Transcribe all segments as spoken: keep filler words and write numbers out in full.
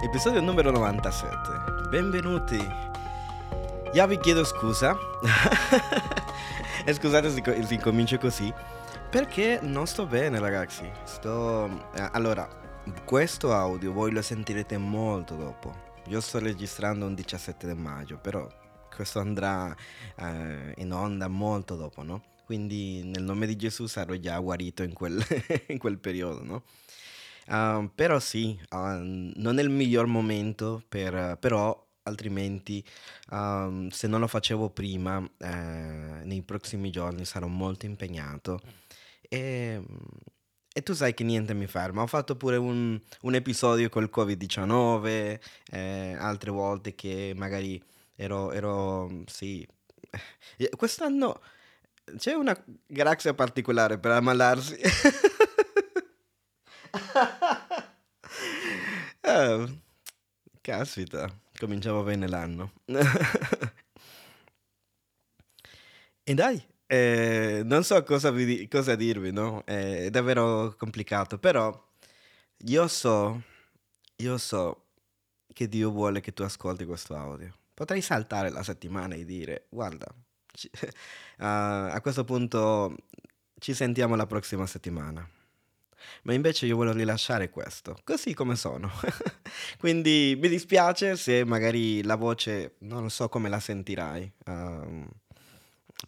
episodio numero novantasette. Benvenuti. Io vi chiedo scusa e scusate se, co- se incomincio così, perché non sto bene, ragazzi. Sto... Allora, questo audio voi lo sentirete molto dopo. Io sto registrando un diciassette di maggio, però questo andrà eh, in onda molto dopo, no? Quindi nel nome di Gesù sarò già guarito in quel, in quel periodo, no? Uh, però sì, uh, non è il miglior momento, per, uh, però altrimenti um, se non lo facevo prima, uh, nei prossimi giorni sarò molto impegnato. E, e tu sai che niente mi ferma. Ho fatto pure un, un episodio col covid diciannove, eh, altre volte che magari ero, ero sì, quest'anno... C'è una grazia particolare per ammalarsi. Oh, caspita, cominciamo bene l'anno. E dai, eh, non so cosa, vi, cosa dirvi, no? Eh, è davvero complicato, però io so, io so che Dio vuole che tu ascolti questo audio. Potrei saltare la settimana e dire, guarda, Uh, a questo punto ci sentiamo la prossima settimana, ma invece io voglio rilasciare questo così come sono. Quindi mi dispiace se magari la voce non so come la sentirai, uh,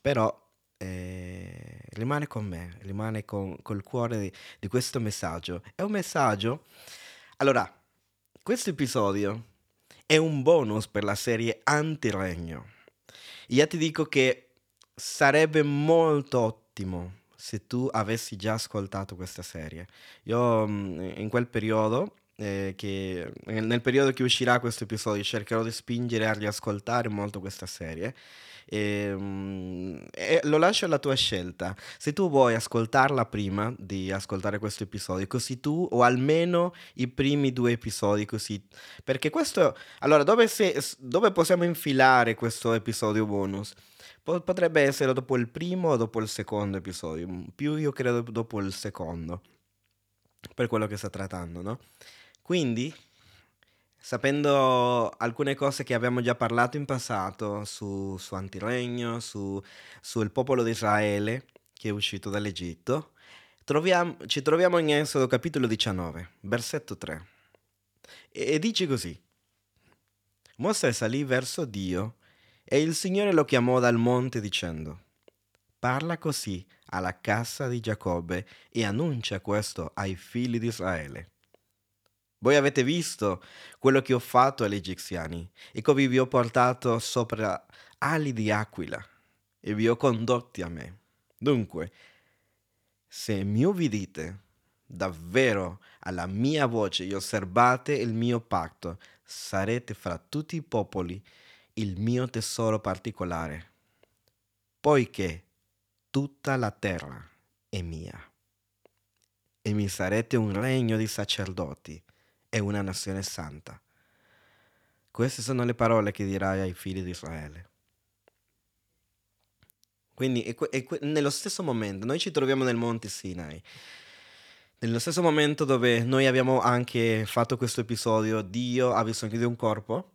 però eh, rimane con me, rimane con, col cuore di, di questo messaggio. È un messaggio. Allora, questo episodio è un bonus per la serie Antiregno. Io ti dico che sarebbe molto ottimo se tu avessi già ascoltato questa serie. Io in quel periodo, eh, che, nel periodo che uscirà questo episodio, cercherò di spingere a riascoltare molto questa serie. E, e lo lascio alla tua scelta. Se tu vuoi ascoltarla prima di ascoltare questo episodio, così tu, o almeno i primi due episodi, così, perché questo, allora, dove, se, dove possiamo infilare questo episodio bonus? Potrebbe essere dopo il primo o dopo il secondo episodio, più io credo dopo il secondo, per quello che sta trattando, no? Quindi, sapendo alcune cose che abbiamo già parlato in passato su, su Antiregno, su, sul popolo di Israele che è uscito dall'Egitto, troviamo, ci troviamo in Esodo capitolo diciannove, versetto tre. E, e dice così: Mosè salì verso Dio e il Signore lo chiamò dal monte dicendo: parla così alla casa di Giacobbe e annuncia questo ai figli di Israele. Voi avete visto quello che ho fatto agli egiziani e come vi ho portato sopra ali di aquila e vi ho condotti a me. Dunque, se mi ubbidite davvero alla mia voce e osservate il mio patto, sarete fra tutti i popoli il mio tesoro particolare, poiché tutta la terra è mia e mi sarete un regno di sacerdoti è una nazione santa. Queste sono le parole che dirai ai figli di Israele. Quindi e, e, nello stesso momento noi ci troviamo nel monte Sinai, nello stesso momento dove noi abbiamo anche fatto questo episodio, Dio ha bisogno di un corpo,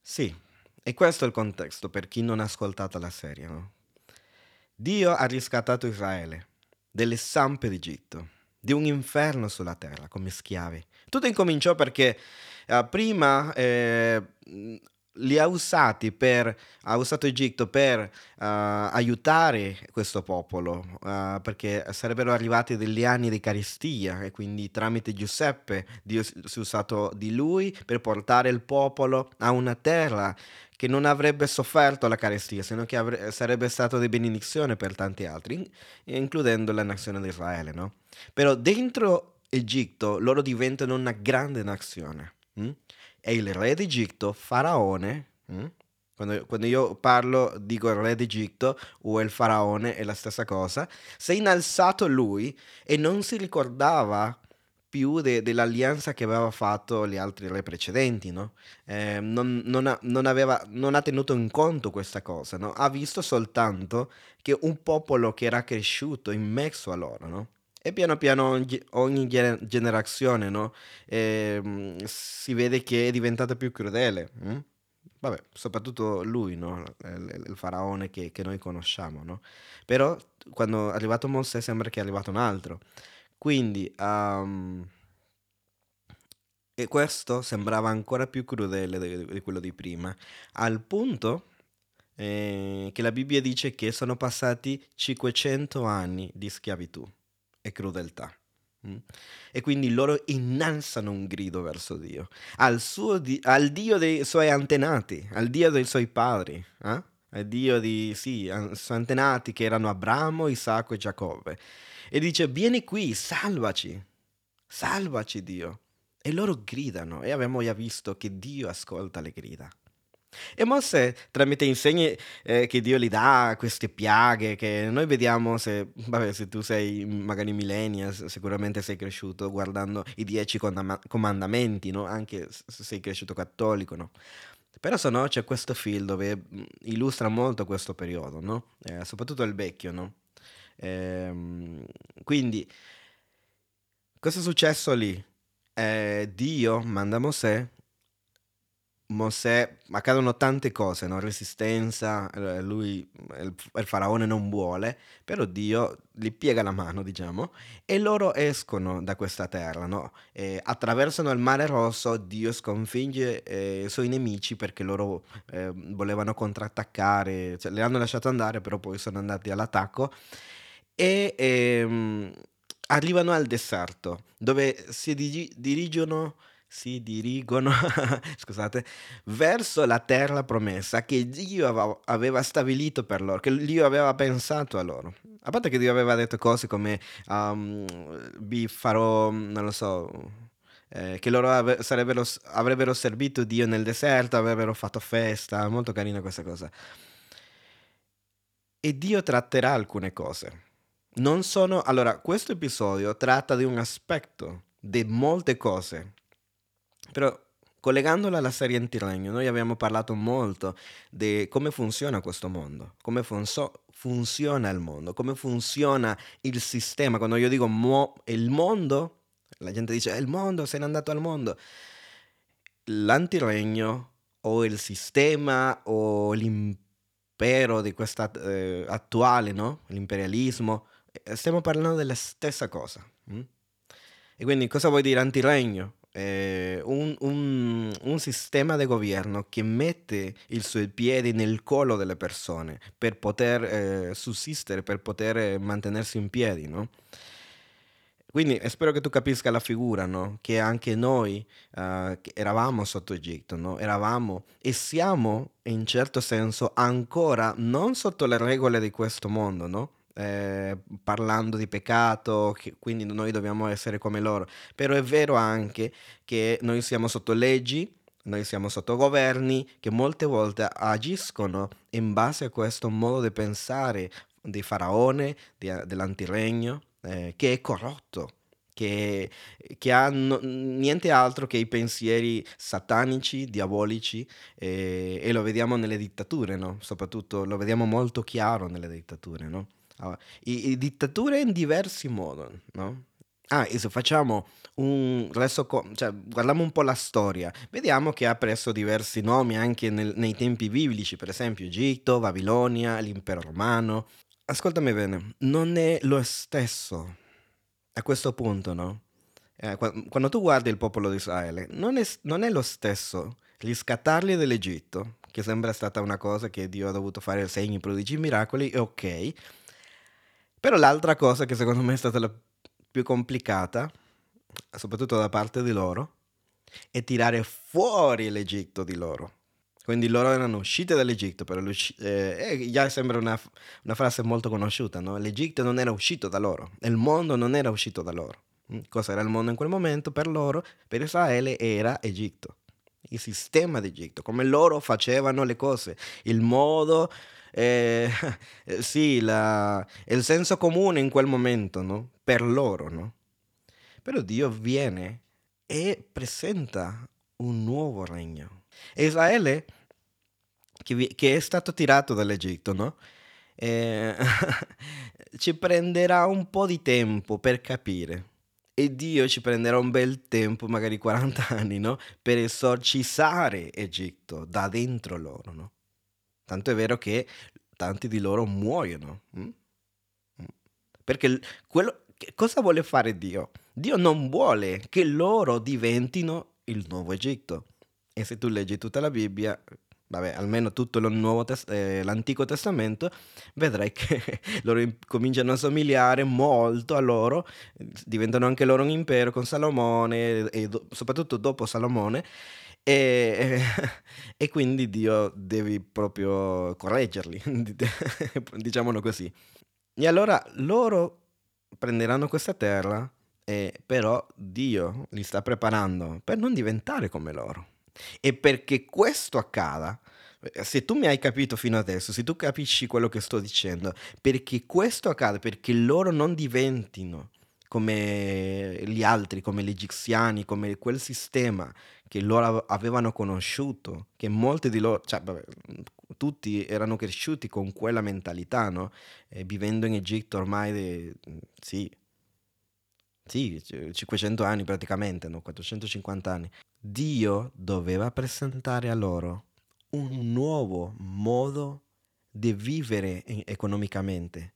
sì, e questo è il contesto per chi non ha ascoltato la serie, no? Dio ha riscattato Israele dalle zampe d'Egitto, di un inferno sulla terra, come schiavi. Tutto incominciò perché uh, prima eh, li ha usati per, ha usato Egitto per uh, aiutare questo popolo, uh, perché sarebbero arrivati degli anni di carestia e quindi tramite Giuseppe Dio si è usato di lui per portare il popolo a una terra che non avrebbe sofferto la carestia, sino che avre- sarebbe stato di benedizione per tanti altri, in- includendo la nazione di Israele, no? Però dentro Egitto loro diventano una grande nazione. Hm? E il re d'Egitto, Faraone, hm? quando, quando io parlo dico il re d'Egitto o il Faraone, è la stessa cosa, si è innalzato lui e non si ricordava più de, dell'alleanza che aveva fatto gli altri re precedenti, no? Eh, non, non, ha, non, aveva, non ha tenuto in conto questa cosa, no? Ha visto soltanto che un popolo che era cresciuto in mezzo a loro, no? E piano piano ogni, ogni gener- generazione, no? Ehm, si vede che è diventata più crudele. mm? Vabbè, soprattutto lui, no? Il, il faraone che, che noi conosciamo, no? Però quando è arrivato Mosè sembra che è arrivato un altro. Quindi, ehm, e questo sembrava ancora più crudele di, di quello di prima, al punto eh, che la Bibbia dice che sono passati cinquecento anni di schiavitù e crudeltà. Mm? E quindi loro innalzano un grido verso Dio, al, suo di- al Dio dei suoi antenati, al Dio dei suoi padri, eh? Al Dio di, sì, an- suoi antenati che erano Abramo, Isacco e Giacobbe. E dice, vieni qui, salvaci, salvaci Dio. E loro gridano, e abbiamo già visto che Dio ascolta le grida. E Mosè, tramite insegne eh, che Dio gli dà, queste piaghe che noi vediamo, se, vabbè, se tu sei magari millennial, s- sicuramente sei cresciuto guardando i dieci condama- comandamenti, no? Anche se sei cresciuto cattolico, no? Però se no c'è questo film dove mh, illustra molto questo periodo, no? Eh, soprattutto il vecchio, no? Ehm, Quindi, cosa è successo lì? Eh, Dio manda Mosè, Mosè, accadono tante cose, no? Resistenza, eh, lui, il, il faraone non vuole, però Dio gli piega la mano, diciamo, e loro escono da questa terra, no? Eh, attraversano il Mare Rosso, Dio sconfigge eh, i suoi nemici perché loro eh, volevano contrattaccare, cioè, le hanno lasciato andare, però poi sono andati all'attacco e ehm, arrivano al deserto, dove si digi- dirigono, si dirigono scusate, verso la terra promessa che Dio ava- aveva stabilito per loro, che Dio aveva pensato a loro. A parte che Dio aveva detto cose come um, vi farò, non lo so, eh, che loro ave- sarebbero, avrebbero servito Dio nel deserto, avrebbero fatto festa, molto carina questa cosa. E Dio tratterà alcune cose. Non sono... Allora, questo episodio tratta di un aspetto, di molte cose, però collegandola alla serie Antirregno, noi abbiamo parlato molto di come funziona questo mondo, come funso- funziona il mondo, come funziona il sistema. Quando io dico mo- il mondo, la gente dice, "Eh, il mondo, se n'è andato al mondo." L'antiregno o il sistema o l'impero di questa eh, attuale, no? L'imperialismo, eh, stiamo parlando della stessa cosa. mm? E quindi cosa vuol dire antiregno? Eh, un, un- un sistema di governo che mette i suoi piedi nel collo delle persone per poter eh, sussistere, per poter eh, mantenersi in piedi, no? Quindi eh, spero che tu capisca la figura, no? Che anche noi eh, che eravamo sotto Egitto, no? Eravamo e siamo in certo senso ancora non sotto le regole di questo mondo, no? Eh, parlando di peccato, che- quindi noi dobbiamo essere come loro. Però è vero anche che noi siamo sotto leggi, noi siamo sotto governi che molte volte agiscono in base a questo modo di pensare di faraone, di- dell'antiregno, eh, che è corrotto, che, che ha no- niente altro che i pensieri satanici, diabolici, eh, e lo vediamo nelle dittature, no? Soprattutto lo vediamo molto chiaro nelle dittature, no? Ah, i, i dittature in diversi modi, no? Ah, e se facciamo un resoconto, cioè guardiamo un po' la storia, vediamo che ha preso diversi nomi anche nel- nei tempi biblici, per esempio Egitto, Babilonia, l'impero romano. Ascoltami bene, non è lo stesso a questo punto, no? Eh, qua- quando tu guardi il popolo di Israele, non è, s- non è lo stesso riscattarli dall'Egitto, che sembra stata una cosa che Dio ha dovuto fare segni, prodigi, miracoli, e ok. Però l'altra cosa che secondo me è stata la più complicata, soprattutto da parte di loro, è tirare fuori l'Egitto di loro. Quindi loro erano uscite dall'Egitto, però l'usci- eh, eh, già sembra una, f- una frase molto conosciuta, no? L'Egitto non era uscito da loro, il mondo non era uscito da loro. Mm, Cosa era il mondo in quel momento? Per loro, per Israele, era Egitto, il sistema d'Egitto, come loro facevano le cose, il modo, eh, eh, sì, la- il senso comune in quel momento, no? Per loro, no? Però Dio viene e presenta un nuovo regno. E Israele, che, vi- che è stato tirato dall'Egitto, no? Eh, ci prenderà un po' di tempo per capire, e Dio ci prenderà un bel tempo, magari quaranta anni, no? Per esorcizzare Egitto da dentro loro, no? Tanto è vero che tanti di loro muoiono. Hm? Perché quello, cosa vuole fare Dio? Dio non vuole che loro diventino il nuovo Egitto. E se tu leggi tutta la Bibbia, vabbè, almeno tutto lo nuovo tes- eh, l'Antico Testamento, vedrai che loro cominciano a somigliare molto a loro, diventano anche loro un impero con Salomone, e do- soprattutto dopo Salomone, e, e quindi Dio devi proprio correggerli, diciamolo così. E allora loro prenderanno questa terra, eh, però Dio li sta preparando per non diventare come loro. E perché questo accada, se tu mi hai capito fino adesso, se tu capisci quello che sto dicendo, perché questo accade, perché loro non diventino come gli altri, come gli egiziani, come quel sistema che loro avevano conosciuto, che molti di loro, cioè, vabbè, tutti erano cresciuti con quella mentalità, no? Eh, vivendo in Egitto ormai, de, sì, sì, cinquecento anni praticamente, no? quattrocentocinquanta anni. Dio doveva presentare a loro un nuovo modo di vivere economicamente,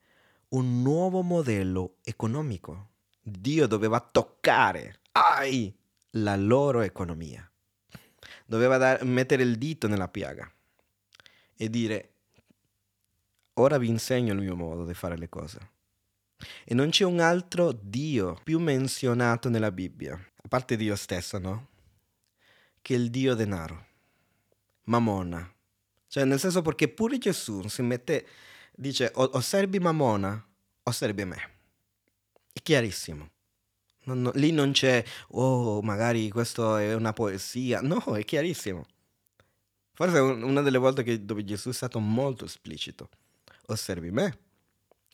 un nuovo modello economico. Dio doveva toccare ai, la loro economia. Doveva dar, mettere il dito nella piaga e dire: ora vi insegno il mio modo di fare le cose. E non c'è un altro Dio più menzionato nella Bibbia, a parte Dio stesso, no? Che il dio denaro, Mammona. Cioè, nel senso, perché pure Gesù si mette, dice: o, o servi Mammona o servi me. È chiarissimo. Non, non, lì non c'è, oh, magari questo è una poesia. No, è chiarissimo. Forse è una delle volte che, dove Gesù è stato molto esplicito. O servi me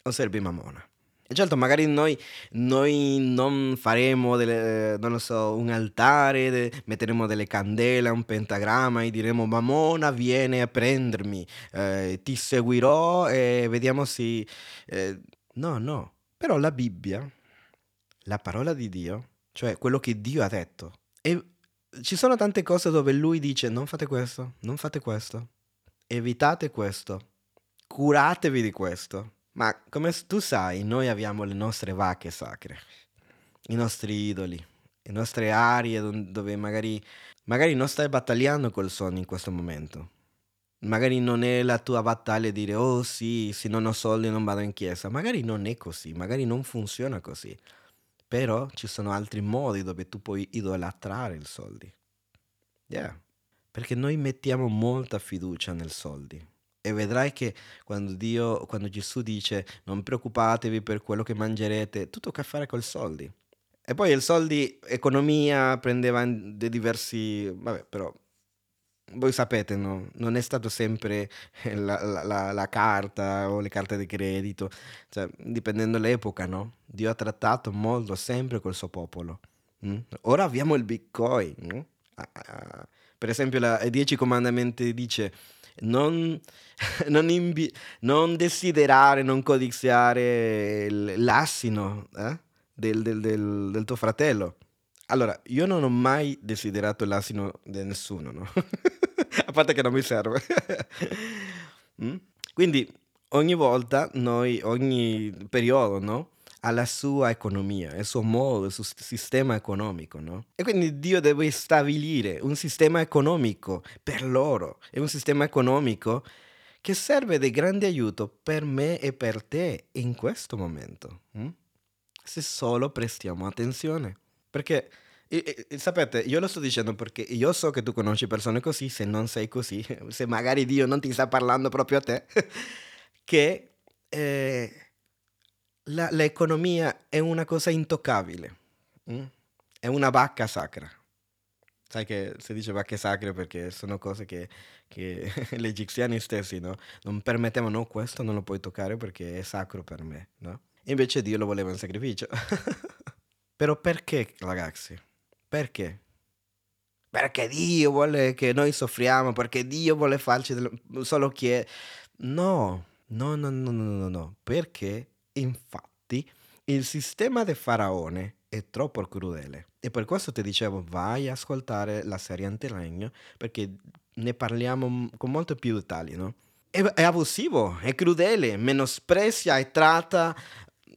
o servi Mammona. E certo, magari noi, noi non faremo, delle, non lo so, un altare, de, metteremo delle candele, un pentagramma e diremo: Mammona, vieni a prendermi, eh, ti seguirò e vediamo se... Eh, no, no. Però la Bibbia, la parola di Dio, cioè quello che Dio ha detto, e ci sono tante cose dove Lui dice: non fate questo, non fate questo, evitate questo, curatevi di questo. Ma come tu sai, noi abbiamo le nostre vacche sacre, i nostri idoli, le nostre aree dove magari, magari non stai battagliando col sonno in questo momento. Magari non è la tua battaglia dire: oh sì, se non ho soldi non vado in chiesa. Magari non è così, magari non funziona così. Però ci sono altri modi dove tu puoi idolatrare i soldi. Yeah. Perché noi mettiamo molta fiducia nei soldi. E vedrai che quando Dio, quando Gesù dice: non preoccupatevi per quello che mangerete, tutto che a fare con i soldi. E poi i soldi, economia, prendeva dei diversi... Vabbè, però, voi sapete, no? Non è stato sempre la, la, la, la carta o le carte di credito. Cioè, dipendendo dall'epoca, no? Dio ha trattato molto sempre col suo popolo. Mm? Ora abbiamo il Bitcoin. No? Ah, ah. Per esempio, la, i Dieci Comandamenti dice... Non, non, imbi- non desiderare, non codiziare l'assino eh? del, del, del, del tuo fratello. Allora, io non ho mai desiderato l'assino di nessuno, no? A parte che non mi serve. mm? Quindi ogni volta, noi, ogni periodo, no? Ha la sua economia, il suo modo, il suo sistema economico, no? E quindi Dio deve stabilire un sistema economico per loro, è un sistema economico che serve di grande aiuto per me e per te in questo momento, hm? Se solo prestiamo attenzione, perché e, e, sapete, io lo sto dicendo perché io so che tu conosci persone così, se non sei così, se magari Dio non ti sta parlando proprio a te, che eh, La, l'economia è una cosa intoccabile, mm? È una vacca sacra. Sai che si dice vacche sacre perché sono cose che, che gli egiziani stessi, no? Non permettevano, no, questo non lo puoi toccare perché è sacro per me, no? Invece Dio lo voleva in sacrificio. Però perché, ragazzi? Perché? Perché Dio vuole che noi soffriamo, perché Dio vuole farci dello, solo chi è... No, no, no, no, no, no, no, perché... Infatti, il sistema del faraone è troppo crudele e per questo ti dicevo vai a ascoltare la serie Antilegno perché ne parliamo m- con molto più dettagli, no? È, è abusivo, è crudele, menosprezia e tratta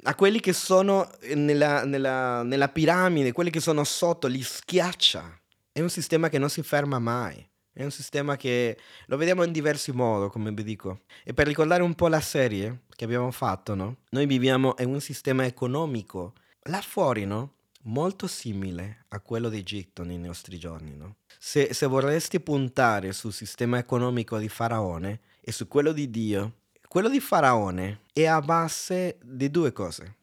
a quelli che sono nella, nella, nella piramide, quelli che sono sotto, li schiaccia. È un sistema che non si ferma mai. È un sistema che lo vediamo in diversi modi, come vi dico. E per ricordare un po' la serie che abbiamo fatto, no? Noi viviamo in un sistema economico là fuori, no? Molto simile a quello d'Egitto nei nostri giorni, no? Se, se vorresti puntare sul sistema economico di Faraone e su quello di Dio, quello di Faraone è a base di due cose.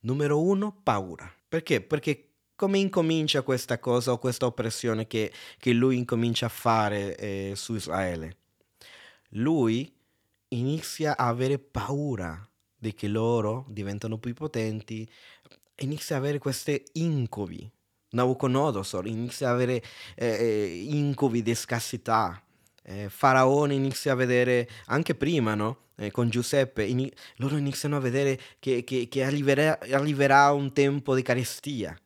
Numero uno, paura. Perché? Perché come incomincia questa cosa o questa oppressione che, che lui incomincia a fare eh, su Israele? Lui inizia a avere paura di che loro diventano più potenti, inizia a avere questi incubi. Nabucodonosor inizia a avere eh, incubi di scarsità. Eh, Faraone inizia a vedere, anche prima, no? Eh, con Giuseppe, in, loro iniziano a vedere che, che, che arriverà, arriverà un tempo di carestia.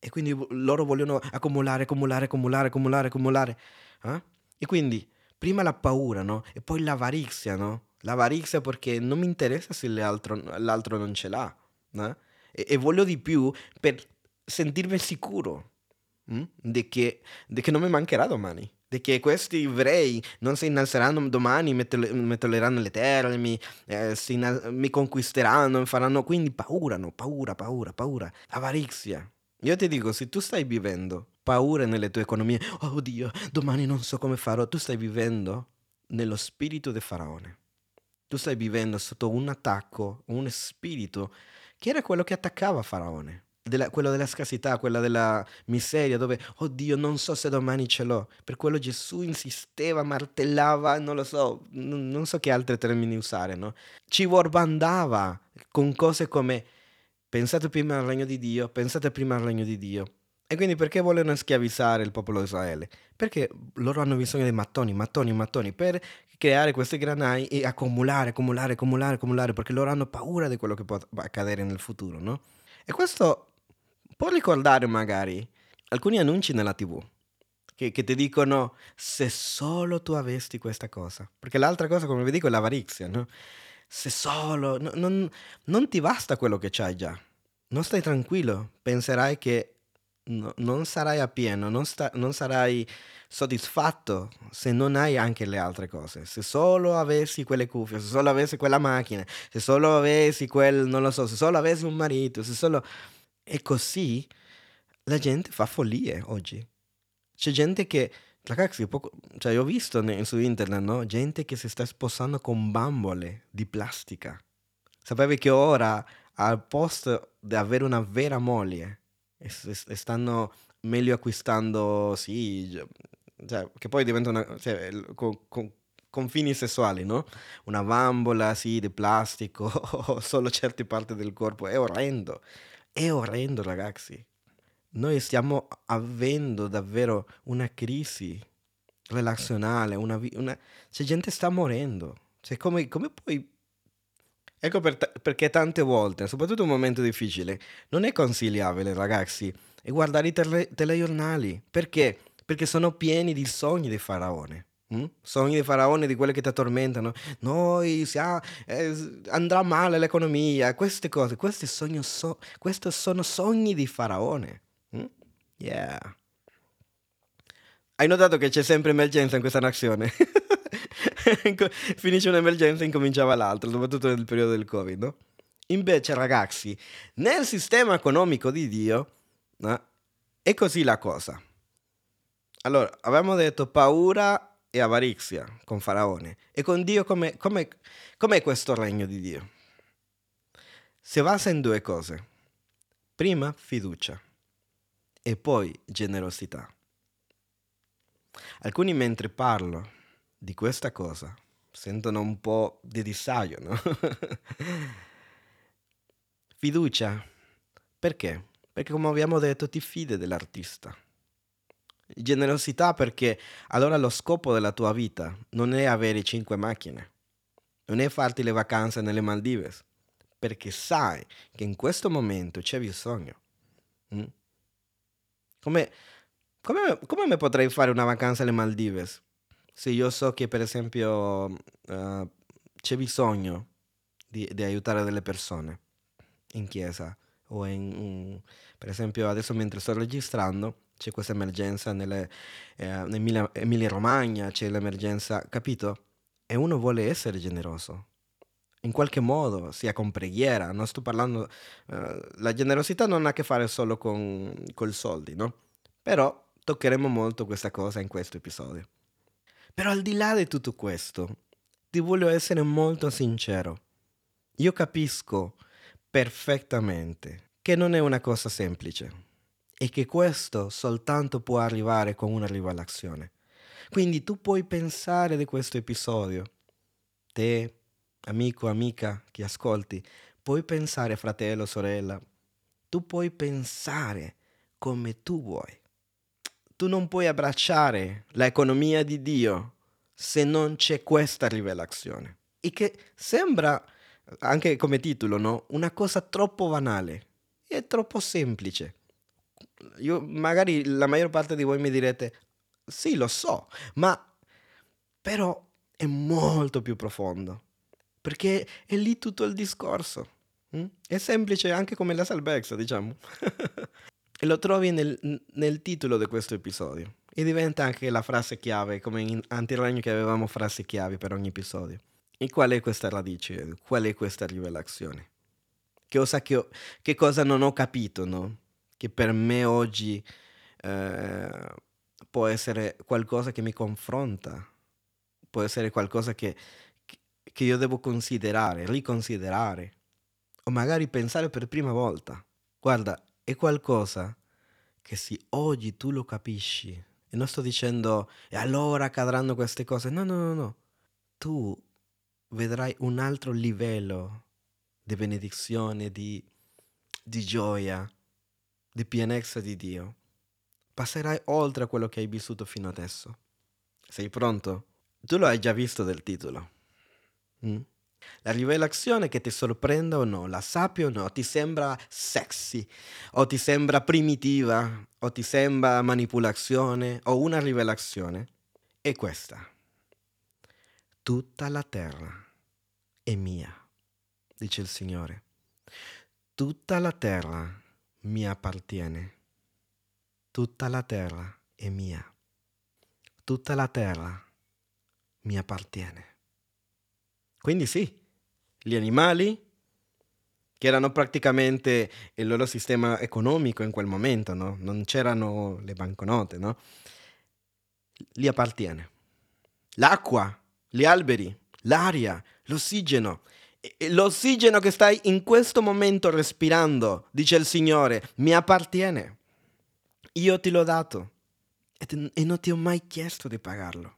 E quindi loro vogliono accumulare, accumulare, accumulare, accumulare, accumulare. Eh? E quindi prima la paura, no? E poi l'avarizia, no? L'avarizia perché non mi interessa se l'altro, l'altro non ce l'ha. No? E, e voglio di più per sentirmi sicuro hm? di che, di che non mi mancherà domani. Di che questi ebrei non si innalzeranno domani, mi metole, tolleranno le terre, mi, eh, si innal- mi conquisteranno, mi faranno... Quindi paura, no? Paura, paura, paura. Avarizia. Io ti dico, se tu stai vivendo paure nelle tue economie, oh Dio, domani non so come farò, tu stai vivendo nello spirito del faraone. Tu stai vivendo sotto un attacco, un spirito, che era quello che attaccava faraone. Della, quello della scarsità, quella della miseria, dove, oh Dio, non so se domani ce l'ho. Per quello Gesù insisteva, martellava, non lo so, n- non so che altri termini usare, no? Ci vorbandava con cose come... Pensate prima al regno di Dio, pensate prima al regno di Dio. E quindi perché vogliono schiavizzare il popolo di Israele? Perché loro hanno bisogno di mattoni, mattoni, mattoni, per creare questi granai e accumulare, accumulare, accumulare, accumulare, perché loro hanno paura di quello che può accadere nel futuro, no? E questo può ricordare magari alcuni annunci nella tivù, che, che ti dicono, se solo tu avessi questa cosa. Perché l'altra cosa, come vi dico, è l'avarizia, no? Se solo, no, non, non ti basta quello che c'hai già, non stai tranquillo, penserai che no, non sarai appieno, non, sta, non sarai soddisfatto se non hai anche le altre cose. Se solo avessi quelle cuffie, se solo avessi quella macchina, se solo avessi quel, non lo so, se solo avessi un marito, se solo... E così la gente fa follie oggi. C'è gente che... Ragazzi, poco, cioè, ho visto ne, su internet, no? Gente che si sta sposando con bambole di plastica. Sapevi che ora, al posto di avere una vera moglie, e, e stanno meglio acquistando, sì, cioè, che poi diventa una, cioè, con, con, con fini sessuali, no? Una bambola, sì, di plastico, solo certe parti del corpo. È orrendo, è orrendo, ragazzi. Noi stiamo avendo davvero una crisi relazionale, una, vi- una... Cioè, gente sta morendo. Cioè, come, come puoi... Ecco per t- perché tante volte, soprattutto in un momento difficile, non è consigliabile, ragazzi, e guardare i tele- telegiornali. Perché? Perché sono pieni di sogni di faraone. Mm? Sogni di faraone, di quelle che ti tormentano. Noi siamo, eh, andrà male l'economia, queste cose. Questi, sogni so- questi sono sogni di faraone. Yeah. Hai notato che c'è sempre emergenza in questa nazione? Finisce un'emergenza e incominciava l'altra, soprattutto nel periodo del Covid, no? Invece, ragazzi, nel sistema economico di Dio, no? È così la cosa. Allora, avevamo detto paura e avarizia con Faraone. E con Dio come, come, com'è questo regno di Dio? Si basa in due cose. Prima, fiducia. E poi generosità. Alcuni mentre parlo di questa cosa sentono un po' di disagio, no? Fiducia. Perché? Perché come abbiamo detto ti fidi dell'artista. Generosità perché allora lo scopo della tua vita non è avere cinque macchine, non è farti le vacanze nelle Maldive, perché sai che in questo momento c'è bisogno. Mm? Come, come, come mi potrei fare una vacanza alle Maldive se io so che, per esempio, uh, c'è bisogno di, di aiutare delle persone in chiesa o in, um, per esempio, adesso mentre sto registrando c'è questa emergenza nelle, eh, in Emilia, Emilia Romagna, c'è l'emergenza, capito? E uno vuole essere generoso, in qualche modo, sia con preghiera, non sto parlando, eh, la generosità non ha a che fare solo con i soldi, no? Però toccheremo molto questa cosa in questo episodio. Però al di là di tutto questo, ti voglio essere molto sincero. Io capisco perfettamente che non è una cosa semplice e che questo soltanto può arrivare con una rivelazione. Quindi tu puoi pensare di questo episodio, te, amico, amica che ascolti, puoi pensare, fratello, sorella, tu puoi pensare come tu vuoi. Tu non puoi abbracciare l'economia di Dio se non c'è questa rivelazione. E che sembra, anche come titolo, no? Una cosa troppo banale e troppo semplice. Io, magari la maggior parte di voi mi direte, sì, lo so, ma però è molto più profondo, perché è lì tutto il discorso. Mm? È semplice anche come la salvezza, diciamo. E lo trovi nel, nel titolo di questo episodio. E diventa anche la frase chiave, come in Antiragno che avevamo frasi chiave per ogni episodio. E qual è questa radice? Qual è questa rivelazione? Che cosa, che ho, che cosa non ho capito, no? Che per me oggi eh, può essere qualcosa che mi confronta, può essere qualcosa che, che io devo considerare, riconsiderare, o magari pensare per prima volta. Guarda, è qualcosa che se oggi tu lo capisci, e non sto dicendo, e allora accadranno queste cose, no, no, no, no, tu vedrai un altro livello di benedizione, di, di gioia, di pienezza di Dio. Passerai oltre a quello che hai vissuto fino adesso. Sei pronto? Tu lo hai già visto del titolo. Mm? La rivelazione, che ti sorprenda o no, la sappi o no, ti sembra sexy, o ti sembra primitiva, o ti sembra manipolazione, o una rivelazione, è questa. Tutta la terra è mia, dice il Signore. Tutta la terra mi appartiene. Tutta la terra è mia. Tutta la terra mi appartiene. Quindi sì, gli animali, che erano praticamente il loro sistema economico in quel momento, no? Non c'erano le banconote, no? Gli appartiene. L'acqua, gli alberi, l'aria, l'ossigeno. E l'ossigeno che stai in questo momento respirando, dice il Signore, mi appartiene. Io ti l'ho dato e, te, e non ti ho mai chiesto di pagarlo.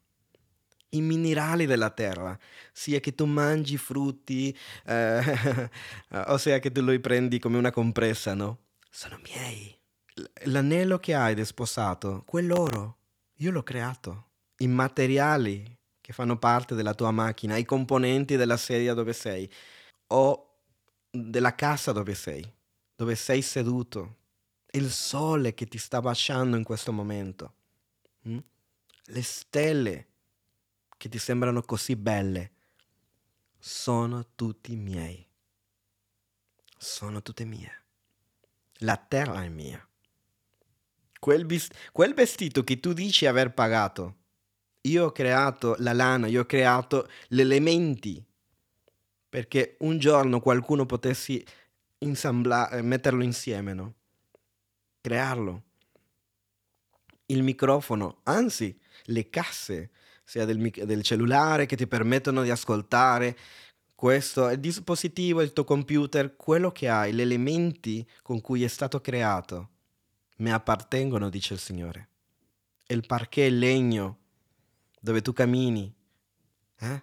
I minerali della terra, sia che tu mangi frutti, eh, o sia che tu li prendi come una compressa, no? Sono miei. L- l'anello che hai di sposato, quell'oro, io l'ho creato. I materiali che fanno parte della tua macchina, i componenti della sedia dove sei, o della casa dove sei, dove sei seduto, il sole che ti sta baciando in questo momento, mm? Le stelle che ti sembrano così belle, sono tutti miei, sono tutte mie, la terra è mia. Quel, bis- quel vestito che tu dici aver pagato, io ho creato la lana, io ho creato gli elementi, perché un giorno qualcuno potessi insambla- metterlo insieme, no? Crearlo. Il microfono, anzi, le casse, sia del, mic- del cellulare che ti permettono di ascoltare, questo, il dispositivo, il tuo computer, quello che hai, gli elementi con cui è stato creato, mi appartengono, dice il Signore. E il parquet, il legno, dove tu cammini, eh?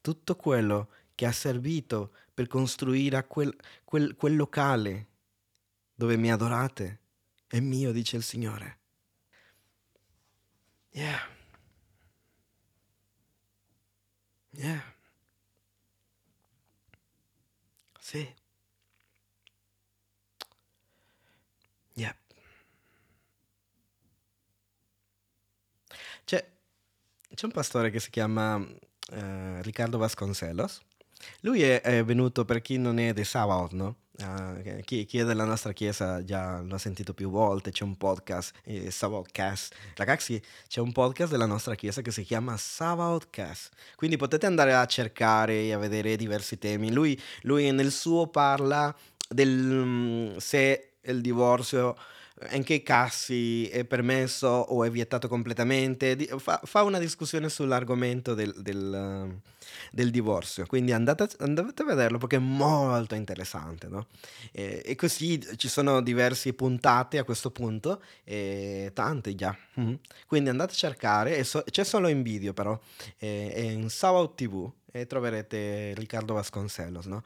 Tutto quello che ha servito per costruire quel, quel, quel locale, dove mi adorate, è mio, dice il Signore. Yeah. Yeah. That's it. Yep. C'è, c'è un pastore che si chiama eh, Riccardo Vasconcelos. Lui è, è venuto, per chi non è di Sabaoth, no? Ah, che- chi, chi è della nostra chiesa già l'ha sentito più volte, c'è un podcast, eh, Sabaothcast. Ragazzi, c'è un podcast della nostra chiesa che si chiama Sabaothcast. Quindi potete andare a cercare e a vedere diversi temi. Lui, lui nel suo parla del mm, se il divorzio, in che casi è permesso o è vietato completamente. Di- fa, fa una discussione sull'argomento del... del eh, del divorzio, quindi andate, andate a vederlo perché è molto interessante, no? E, e così ci sono diverse puntate a questo punto, e tante già. Mhm. Quindi andate a cercare, e so- c'è solo in video però, e- è in Sabaoth tivù e troverete Riccardo Vasconcelos, no?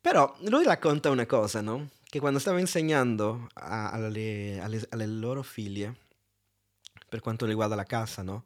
Però lui racconta una cosa, no? Che quando stava insegnando a- alle, alle- alle loro figlie, per quanto riguarda la casa, no?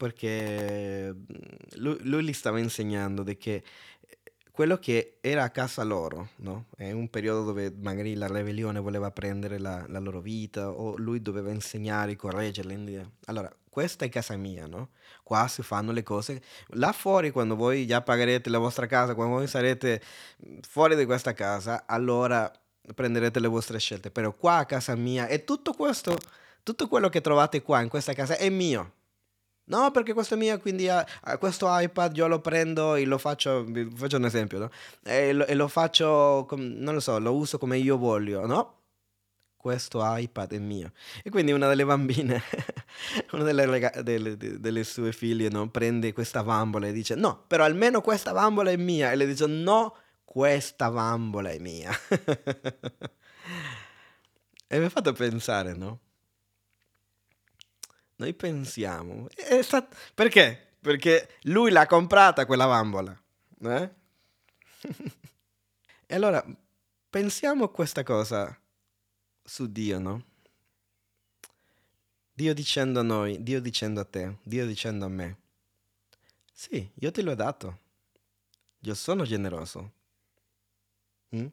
Perché mm, lui, lui li stava insegnando di che eh, quello che era a casa loro, no? È un periodo dove magari la ribellione voleva prendere la, la loro vita, o lui doveva insegnare, correggerle. in dire, Allora, questa è casa mia, no? Qua si fanno le cose. Là fuori, quando voi già pagherete la vostra casa, quando voi sarete mm, fuori di questa casa, allora prenderete le vostre scelte. Però qua a casa mia, e tutto questo, tutto quello che trovate qua in questa casa è mio. No, perché questo è mio, quindi ah, ah, questo iPad io lo prendo e lo faccio, vi faccio un esempio, no? E lo, e lo faccio, com- non lo so, lo uso come io voglio, no? Questo iPad è mio. E quindi una delle bambine, una delle, raga- delle- de- delle sue figlie, no? Prende questa bambola e dice, no, però almeno questa bambola è mia. E le dice, no, questa bambola è mia. E mi ha fatto pensare, no? Noi pensiamo. È stat- perché? Perché lui l'ha comprata quella bambola. Eh? E allora pensiamo questa cosa su Dio, no? Dio dicendo a noi, Dio dicendo a te, Dio dicendo a me. Sì, io te l'ho dato. Io sono generoso. mm?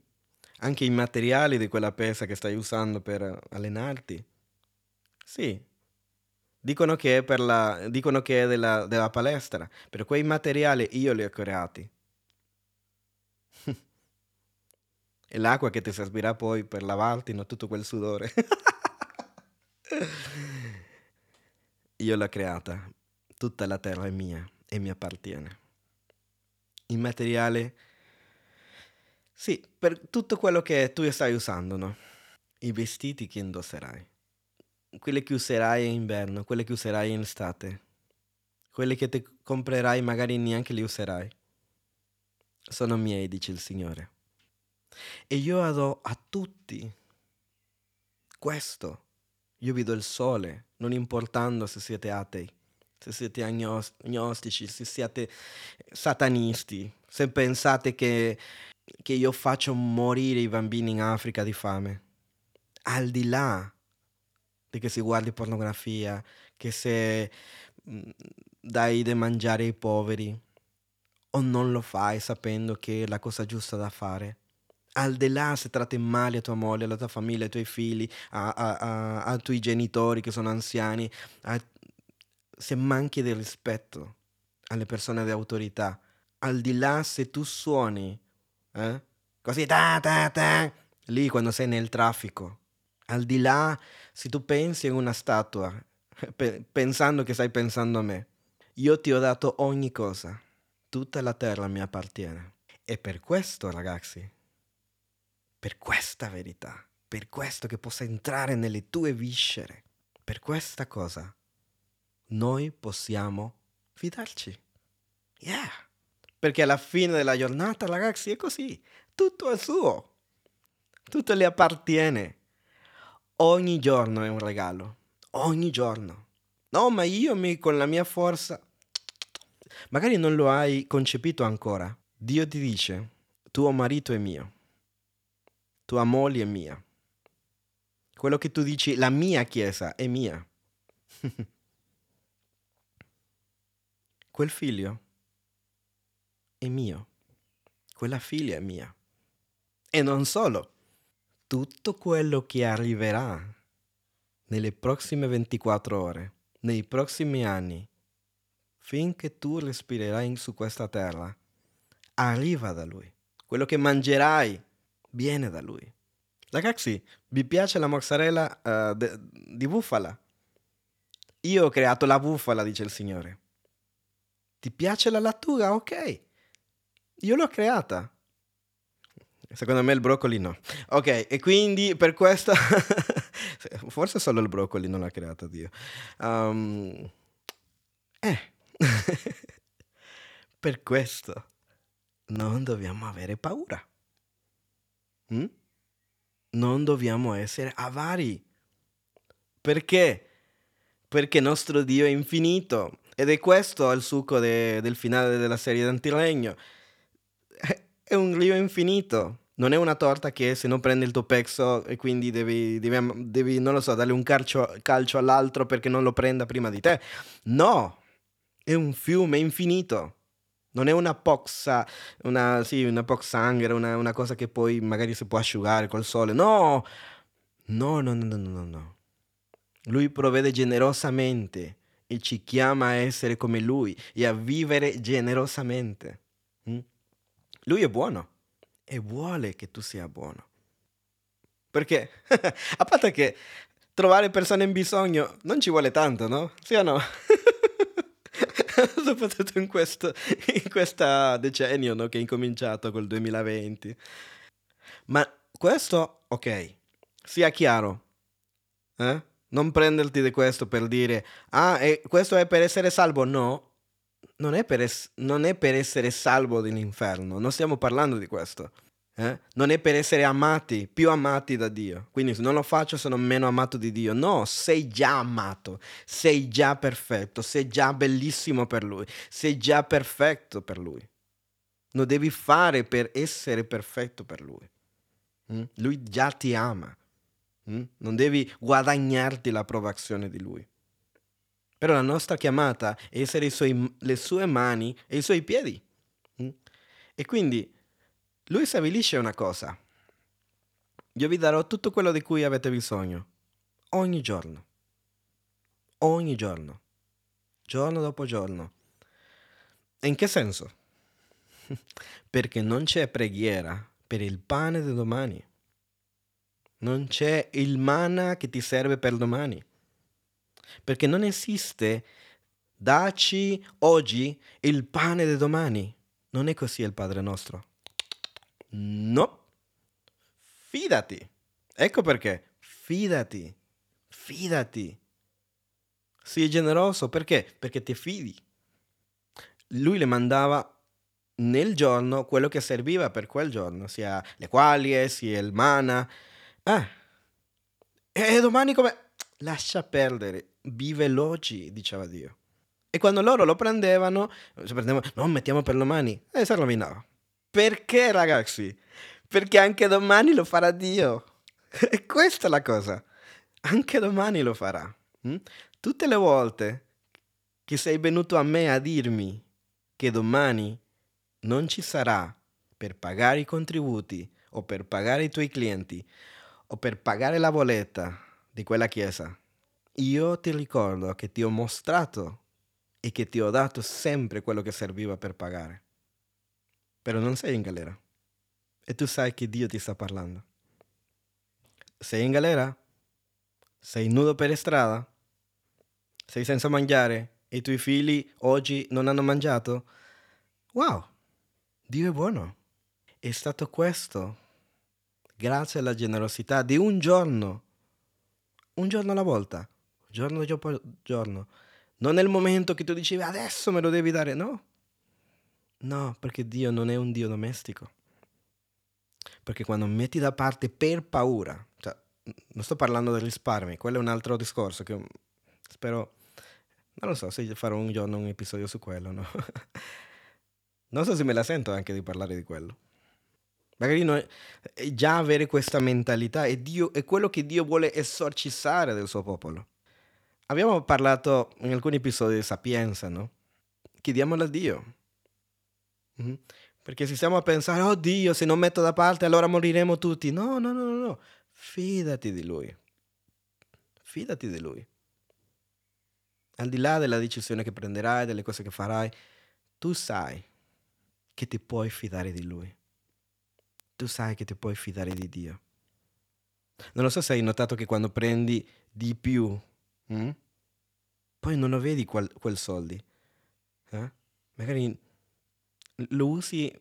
Anche i materiali di quella pesa che stai usando per eh, allenarti. Sì, dicono che è, per la, dicono che è della, della palestra, però quei materiali io li ho creati. E l'acqua che ti servirà poi per lavarti, no? Tutto quel sudore. Io l'ho creata. Tutta la terra è mia e mi appartiene. Il materiale, sì, per tutto quello che tu stai usando, no? I vestiti che indosserai, quelli che userai in inverno, quelli che userai in estate, quelli che ti comprerai magari neanche li userai. Sono miei, dice il Signore. E io do a tutti questo. Io vi do il sole, non importando se siete atei, se siete agnos- agnostici, se siete satanisti, se pensate che, che io faccio morire i bambini in Africa di fame, al di là di che si guardi pornografia, che se mm, dai da mangiare ai poveri o non lo fai sapendo che è la cosa giusta da fare. Al di là se tratti male a tua moglie, la tua famiglia, i tuoi figli, a, a- a- ai tuoi genitori che sono anziani, a- se manchi del rispetto alle persone di autorità, al di là se tu suoni, eh, così, ta, ta, ta, lì quando sei nel traffico, al di là se tu pensi in una statua, pe- pensando che stai pensando a me, io ti ho dato ogni cosa, tutta la terra mi appartiene. E per questo, ragazzi, per questa verità, per questo che possa entrare nelle tue viscere, per questa cosa noi possiamo fidarci. Yeah! Perché alla fine della giornata, ragazzi, è così. Tutto è suo, tutto le appartiene. Ogni giorno è un regalo, ogni giorno. No, ma io mi, con la mia forza... Magari non lo hai concepito ancora. Dio ti dice, tuo marito è mio, tua moglie è mia. Quello che tu dici, la mia chiesa è mia. Quel figlio è mio. Quella figlia è mia. E non solo, tutto quello che arriverà nelle prossime ventiquattro ore, nei prossimi anni, finché tu respirerai su questa terra, arriva da Lui. Quello che mangerai viene da Lui. Ragazzi, vi piace la mozzarella uh, de, di bufala? Io ho creato la bufala, dice il Signore. Ti piace la lattuga? Ok. Io l'ho creata. Secondo me il broccoli no. Ok, e quindi per questo... Forse solo il broccoli non l'ha creata Dio. Um, eh. Per questo non dobbiamo avere paura. Mm? Non dobbiamo essere avari. Perché? Perché nostro Dio è infinito. Ed è questo il succo de, del finale della serie d'Antiregno. È un Dio infinito. Non è una torta che se non prende il tuo pezzo e quindi devi, devi, devi non lo so, darle un calcio, calcio all'altro perché non lo prenda prima di te. No! È un fiume infinito. Non è una pozza, una, sì, una pozzanghera, una, una cosa che poi magari si può asciugare col sole. No! No, no, no, no, no, no. Lui provvede generosamente e ci chiama a essere come Lui e a vivere generosamente. Mm? Lui è buono e vuole che tu sia buono. Perché? A parte che trovare persone in bisogno non ci vuole tanto, no? Sì o no? Soprattutto in questo in questa decennio, no? Che è incominciato col duemilaventi. Ma questo, ok, sia chiaro. Eh? Non prenderti di questo per dire ah, e questo è per essere salvo. No, non è per, es- non è per essere salvo dall'inferno. Non stiamo parlando di questo. Eh? Non è per essere amati, più amati da Dio. Quindi se non lo faccio sono meno amato di Dio. No, sei già amato. Sei già perfetto. Sei già bellissimo per Lui. Sei già perfetto per Lui. Lo devi fare per essere perfetto per Lui. Mm? Lui già ti ama. Mm? Non devi guadagnarti l'approvazione di Lui. Però la nostra chiamata è essere i suoi, le sue mani e i suoi piedi. Mm? E quindi Lui stabilisce una cosa. Io vi darò tutto quello di cui avete bisogno. Ogni giorno. Ogni giorno. Giorno dopo giorno. E in che senso? Perché non c'è preghiera per il pane di domani. Non c'è il manna che ti serve per domani. Perché non esiste dacci oggi il pane di domani. Non è così il Padre nostro. No. Fidati. Ecco perché. Fidati. Fidati. Sii generoso. Perché? Perché ti fidi. Lui le mandava nel giorno quello che serviva per quel giorno. Sia le quaglie, sia il manna. Ah, e domani come? Lascia perdere, vive l'oggi, diceva Dio. E quando loro lo prendevano, si prendevano, no, mettiamo per domani, e si rovinava. Perché, ragazzi? Perché anche domani lo farà Dio. E questa è la cosa. Anche domani lo farà. Tutte le volte che sei venuto a me a dirmi che domani non ci sarà per pagare i contributi o per pagare i tuoi clienti, o per pagare la bolletta di quella chiesa, io ti ricordo che ti ho mostrato e che ti ho dato sempre quello che serviva per pagare. Però non sei in galera. E tu sai che Dio ti sta parlando. Sei in galera? Sei nudo per strada? Sei senza mangiare? E i tuoi figli oggi non hanno mangiato? Wow! Dio è buono. È stato questo. Grazie alla generosità di un giorno, un giorno alla volta, giorno dopo giorno. Non è il momento che tu dicevi adesso me lo devi dare, no? No, perché Dio non è un Dio domestico. Perché quando metti da parte per paura, cioè, non sto parlando del risparmio, quello è un altro discorso che spero, non lo so se farò un giorno un episodio su quello, no? Non so se me la sento anche di parlare di quello. Magari noi, già avere questa mentalità è, Dio, è quello che Dio vuole esorcizzare del suo popolo. Abbiamo parlato in alcuni episodi di sapienza, no? Chiediamola a Dio. Mm-hmm. Perché se stiamo a pensare, oh Dio, se non metto da parte allora moriremo tutti. No, no, no, no, no. Fidati di Lui. Fidati di Lui. Al di là della decisione che prenderai, delle cose che farai, tu sai che ti puoi fidare di Lui. Tu sai che ti puoi fidare di Dio. Non lo so se hai notato che quando prendi di più, hm? poi non lo vedi quel, quel soldi. Eh? Magari lo usi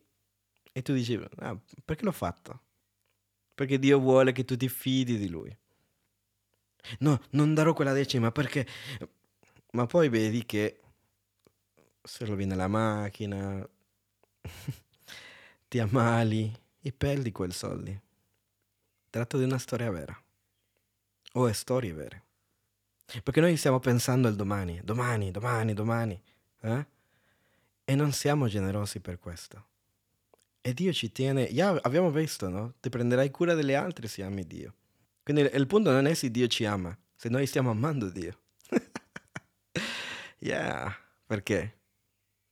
e tu dici, ah, perché l'ho fatto? Perché Dio vuole che tu ti fidi di Lui. No, non darò quella decima perché... Ma poi vedi che se rovina la macchina, ti ammali e perdi quei soldi. Tratto di una storia vera. O è storie vere. Perché noi stiamo pensando al domani, domani, domani, domani. Eh? E non siamo generosi per questo. E Dio ci tiene... Yeah, abbiamo visto, no? Ti prenderai cura delle altre se ami Dio. Quindi il punto non è se Dio ci ama, se noi stiamo amando Dio. Yeah, perché?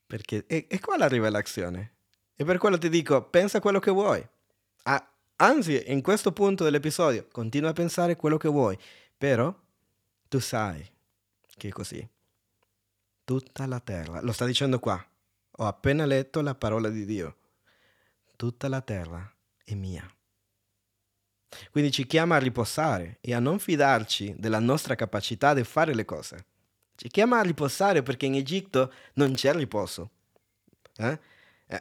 Perché è, è qua la rivelazione. E per quello ti dico, pensa quello che vuoi. Ah, anzi, in questo punto dell'episodio, continua a pensare quello che vuoi. Però tu sai che è così. Tutta la terra, lo sta dicendo qua. Ho appena letto la parola di Dio. Tutta la terra è mia. Quindi ci chiama a riposare e a non fidarci della nostra capacità di fare le cose. Ci chiama a riposare perché in Egitto non c'è riposo. Eh?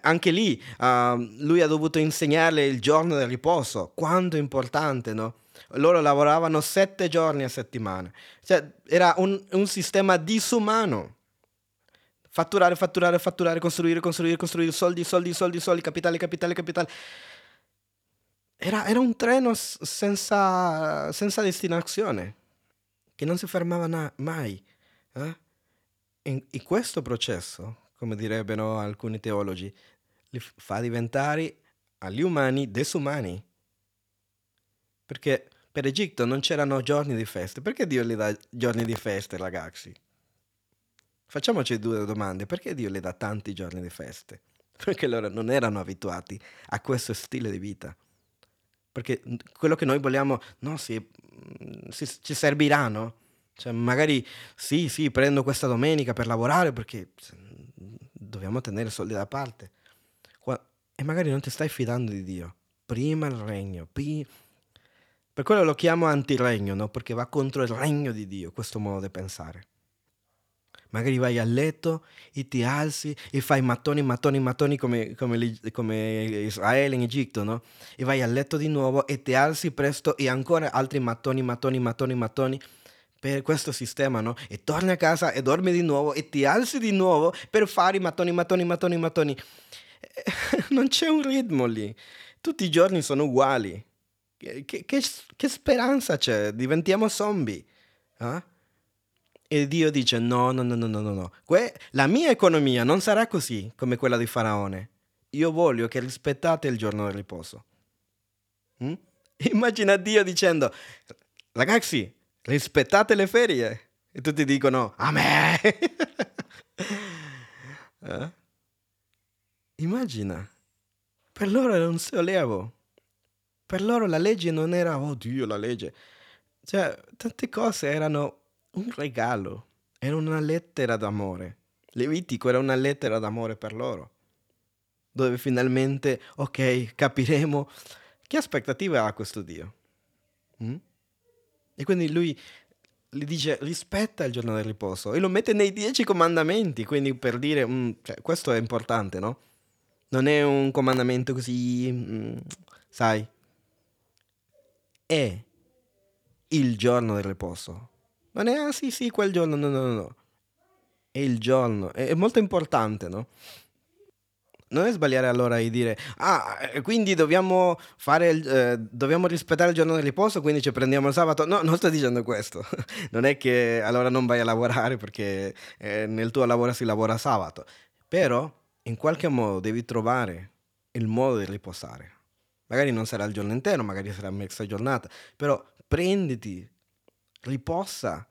Anche lì uh, lui ha dovuto insegnarle il giorno del riposo. Quanto è importante, no? Loro lavoravano sette giorni a settimana. Cioè, era un, un sistema disumano. Fatturare, fatturare, fatturare, costruire, costruire, costruire, soldi, soldi, soldi, soldi, capitale, capitale, capitale. Era, era un treno senza, senza destinazione, che non si fermava na- mai. Eh? E, e questo processo, come direbbero alcuni teologi, li fa diventare agli umani desumani, perché per Egitto non c'erano giorni di feste. Perché Dio gli dà giorni di feste, ragazzi? Facciamoci due domande. Perché Dio gli dà tanti giorni di feste? Perché loro non erano abituati a questo stile di vita. Perché quello che noi vogliamo, no, si, si, ci servirà, no? Cioè, magari sì, sì, prendo questa domenica per lavorare perché dobbiamo tenere soldi da parte. E magari non ti stai fidando di Dio. Prima il regno. Prima... Per quello lo chiamo antiregno, no? Perché va contro il regno di Dio, questo modo di pensare. Magari vai a letto e ti alzi e fai mattoni, mattoni, mattoni come, come, come Israele in Egitto, no? E vai a letto di nuovo e ti alzi presto e ancora altri mattoni, mattoni, mattoni, mattoni. Per questo sistema, no? E torni a casa e dormi di nuovo e ti alzi di nuovo per fare i mattoni, mattoni, mattoni, mattoni. Non c'è un ritmo lì. Tutti i giorni sono uguali. Che, che, che speranza c'è? Diventiamo zombie. Eh? E Dio dice no, no, no, no, no, no. Que- la mia economia non sarà così come quella di Faraone. Io voglio che rispettate il giorno del riposo. Mm? Immagina Dio dicendo, ragazzi, rispettate le ferie. E tutti dicono amen. eh? Immagina, per loro era un sollievo. Per loro la legge non era oh Dio la legge. Cioè, tante cose erano un regalo, era una lettera d'amore. Levitico era una lettera d'amore per loro, dove finalmente ok, capiremo che aspettative ha questo Dio. mm? E quindi lui gli dice rispetta il giorno del riposo e lo mette nei dieci comandamenti, quindi per dire mm, cioè, questo è importante, no? Non è un comandamento così, mm, sai, è il giorno del riposo. Non è ah sì sì quel giorno, no no no, no. È il giorno, è, è molto importante, no? Non è sbagliare allora di dire, ah, quindi dobbiamo fare, il, eh, dobbiamo rispettare il giorno del riposo, quindi ci prendiamo il sabato. No, non sto dicendo questo. Non è che allora non vai a lavorare perché eh, nel tuo lavoro si lavora sabato. Però, in qualche modo, devi trovare il modo di riposare. Magari non sarà il giorno intero, magari sarà mezza giornata, però prenditi, riposa,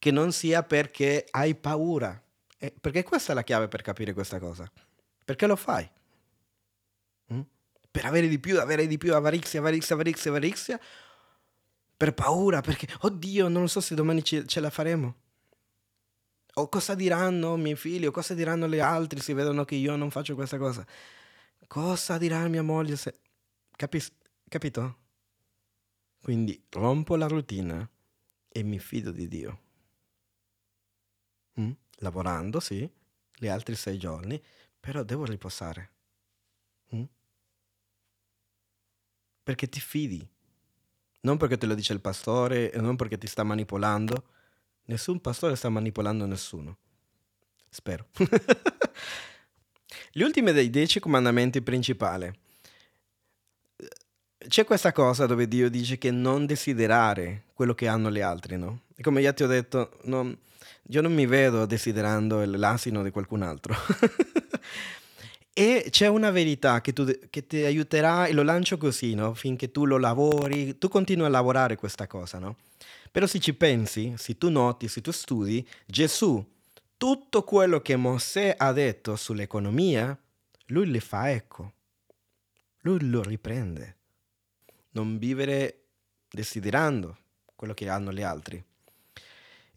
che non sia perché hai paura. Eh, perché questa è la chiave per capire questa cosa. Perché lo fai? mh? Per avere di più, avere di più, avarizia, avarizia, avarizia, avarizia, per paura, perché, oddio, non so se domani ce, ce la faremo. O cosa diranno i miei figli, o cosa diranno gli altri se vedono che io non faccio questa cosa. Cosa dirà mia moglie se... Capis- capito? Quindi rompo la routine e mi fido di Dio. Mm? Lavorando, sì, gli altri sei giorni, però devo riposare. Mm? Perché ti fidi. Non perché te lo dice il pastore, non perché ti sta manipolando. Nessun pastore sta manipolando nessuno. Spero. Gli ultimi dei dieci comandamenti principali. C'è questa cosa dove Dio dice che non desiderare quello che hanno gli altri, no? E come già ti ho detto, non, io non mi vedo desiderando l'asino di qualcun altro. E c'è una verità che, tu, che ti aiuterà, e lo lancio così, no? Finché tu lo lavori, tu continui a lavorare questa cosa, no? Però se ci pensi, se tu noti, se tu studi, Gesù, tutto quello che Mosè ha detto sull'economia, lui le fa ecco. Lui lo riprende. Non vivere desiderando quello che hanno gli altri.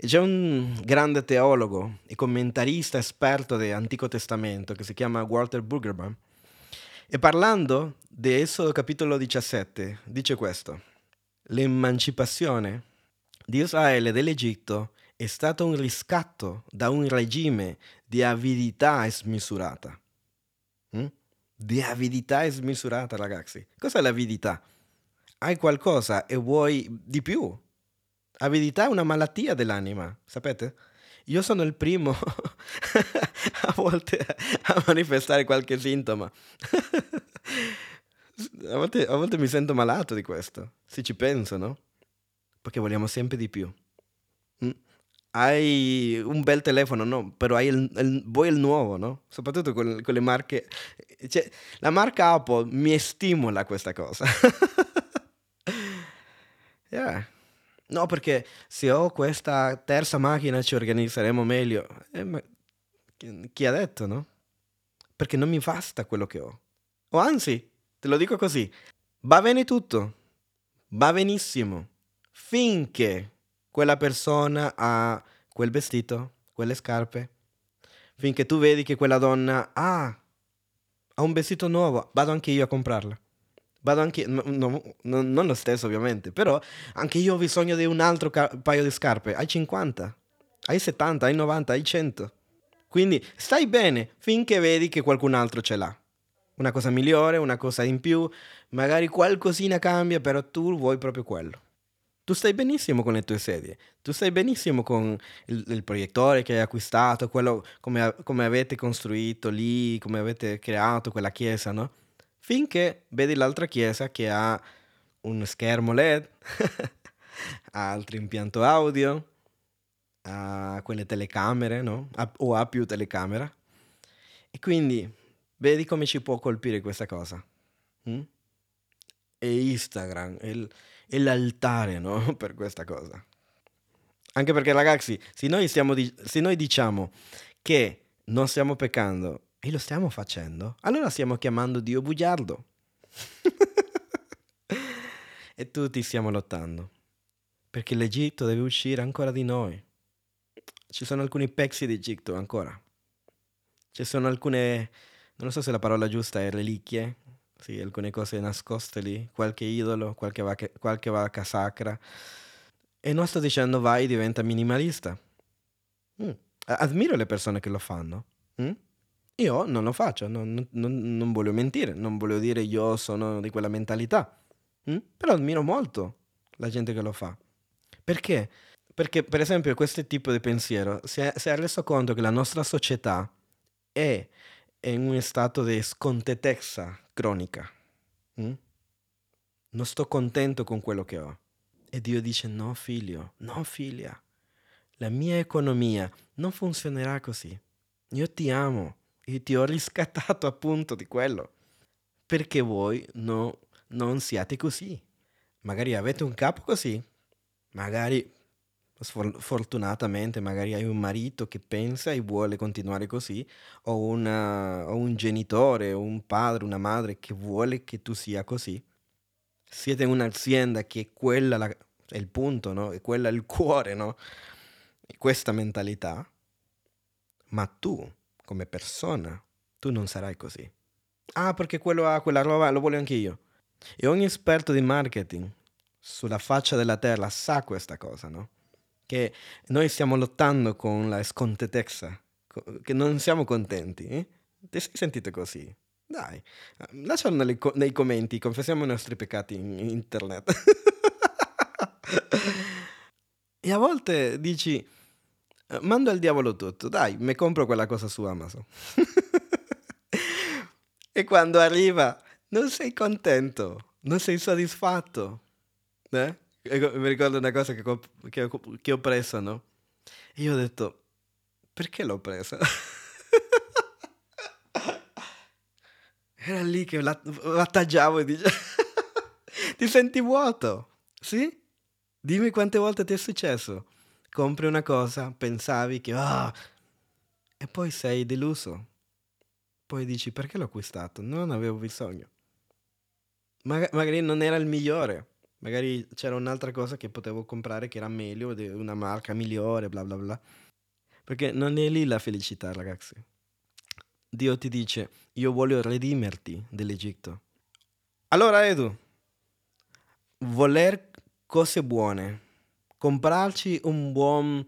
E c'è un grande teologo e commentarista esperto dell'Antico Testamento che si chiama Walter Brueggemann, e parlando di Esodo capitolo diciassette dice questo: l'emancipazione di Israele dall'Egitto è stato un riscatto da un regime di avidità smisurata. Mm? Di avidità smisurata, ragazzi. Cos'è l'avidità? Hai qualcosa e vuoi di più. Avidità è una malattia dell'anima, sapete? Io sono il primo a volte a manifestare qualche sintoma. a, volte, a volte mi sento malato di questo, se ci penso, no? Perché vogliamo sempre di più. Mm? Hai un bel telefono, no? Però hai il, il, vuoi il nuovo, no? Soprattutto con, con le marche. Cioè, la marca Apple mi stimola questa cosa. Yeah. No, perché se ho questa terza macchina ci organizzeremo meglio. Eh, ma chi ha detto, no? Perché non mi basta quello che ho. O anzi, te lo dico così, va bene tutto, va benissimo, finché quella persona ha quel vestito, quelle scarpe, finché tu vedi che quella donna ah, ha un vestito nuovo, vado anche io a comprarla. Vado anche, no, no, no, non lo stesso ovviamente, però anche io ho bisogno di un altro ca- paio di scarpe. Hai cinquanta, hai settanta, hai novanta, hai cento. Quindi stai bene finché vedi che qualcun altro ce l'ha. Una cosa migliore, una cosa in più, magari qualcosina cambia, però tu vuoi proprio quello. Tu stai benissimo con le tue sedie, tu stai benissimo con il, il proiettore che hai acquistato, quello come, come avete costruito lì, come avete creato quella chiesa, no? Finché vedi l'altra chiesa che ha un schermo L E D, ha altro impianto audio, ha quelle telecamere, no? Ha, o ha più telecamera. E quindi vedi come ci può colpire questa cosa. Mm? E Instagram è, il, è l'altare, no? Per questa cosa. Anche perché, ragazzi, se noi, stiamo di- se noi diciamo che non stiamo peccando, e lo stiamo facendo, allora stiamo chiamando Dio bugiardo. E tutti stiamo lottando, perché l'Egitto deve uscire ancora di noi. Ci sono alcuni pezzi d'Egitto ancora. Ci sono alcune, non so se la parola giusta è reliquie, sì, alcune cose nascoste lì, qualche idolo, qualche, va- qualche vacca sacra. E non sto dicendo vai, diventa minimalista. Mm. Ammiro le persone che lo fanno. Mm? Io non lo faccio, non, non, non voglio mentire, non voglio dire io sono di quella mentalità, mm? Però ammiro molto la gente che lo fa. Perché? Perché per esempio questo tipo di pensiero si è, si è reso conto che la nostra società è in un stato di scontentezza cronica, mm? Non sto contento con quello che ho, e Dio dice no figlio, no figlia, la mia economia non funzionerà così, io ti amo. Io ti ho riscattato appunto di quello. Perché voi no, non siate così. Magari avete un capo così. Magari sfor- fortunatamente magari hai un marito che pensa e vuole continuare così, o, una- o un genitore, o un padre, una madre che vuole che tu sia così. Siete un'azienda che è quella la- è il punto, no? È quella il cuore, no? È questa mentalità, ma tu, come persona, tu non sarai così. Ah, perché quello ha quella roba, lo voglio anch'io. E ogni esperto di marketing sulla faccia della terra sa questa cosa, no? Che noi stiamo lottando con la scontentezza, co- che non siamo contenti. eh? Ti sei sentito così? Dai, lascialo nelle co- nei commenti, confessiamo i nostri peccati in in internet. E a volte dici, eh, mando al diavolo tutto, dai, mi compro quella cosa su Amazon. E quando arriva, non sei contento, non sei soddisfatto. eh? Ecco, mi ricordo una cosa che, comp- che ho, che ho preso, no? E io ho detto, perché l'ho presa? Era lì che la, l'attaggiavo e dicevo, ti senti vuoto, sì? Dimmi quante volte ti è successo. Compri una cosa, pensavi che, ah, e poi sei deluso. Poi dici, perché l'ho acquistato? Non avevo bisogno. Maga- magari non era il migliore. Magari c'era un'altra cosa che potevo comprare che era meglio, di una marca migliore, bla bla bla. Perché non è lì la felicità, ragazzi. Dio ti dice, io voglio redimerti dell'Egitto. Allora, Edu, voler cose buone, comprarci un buon,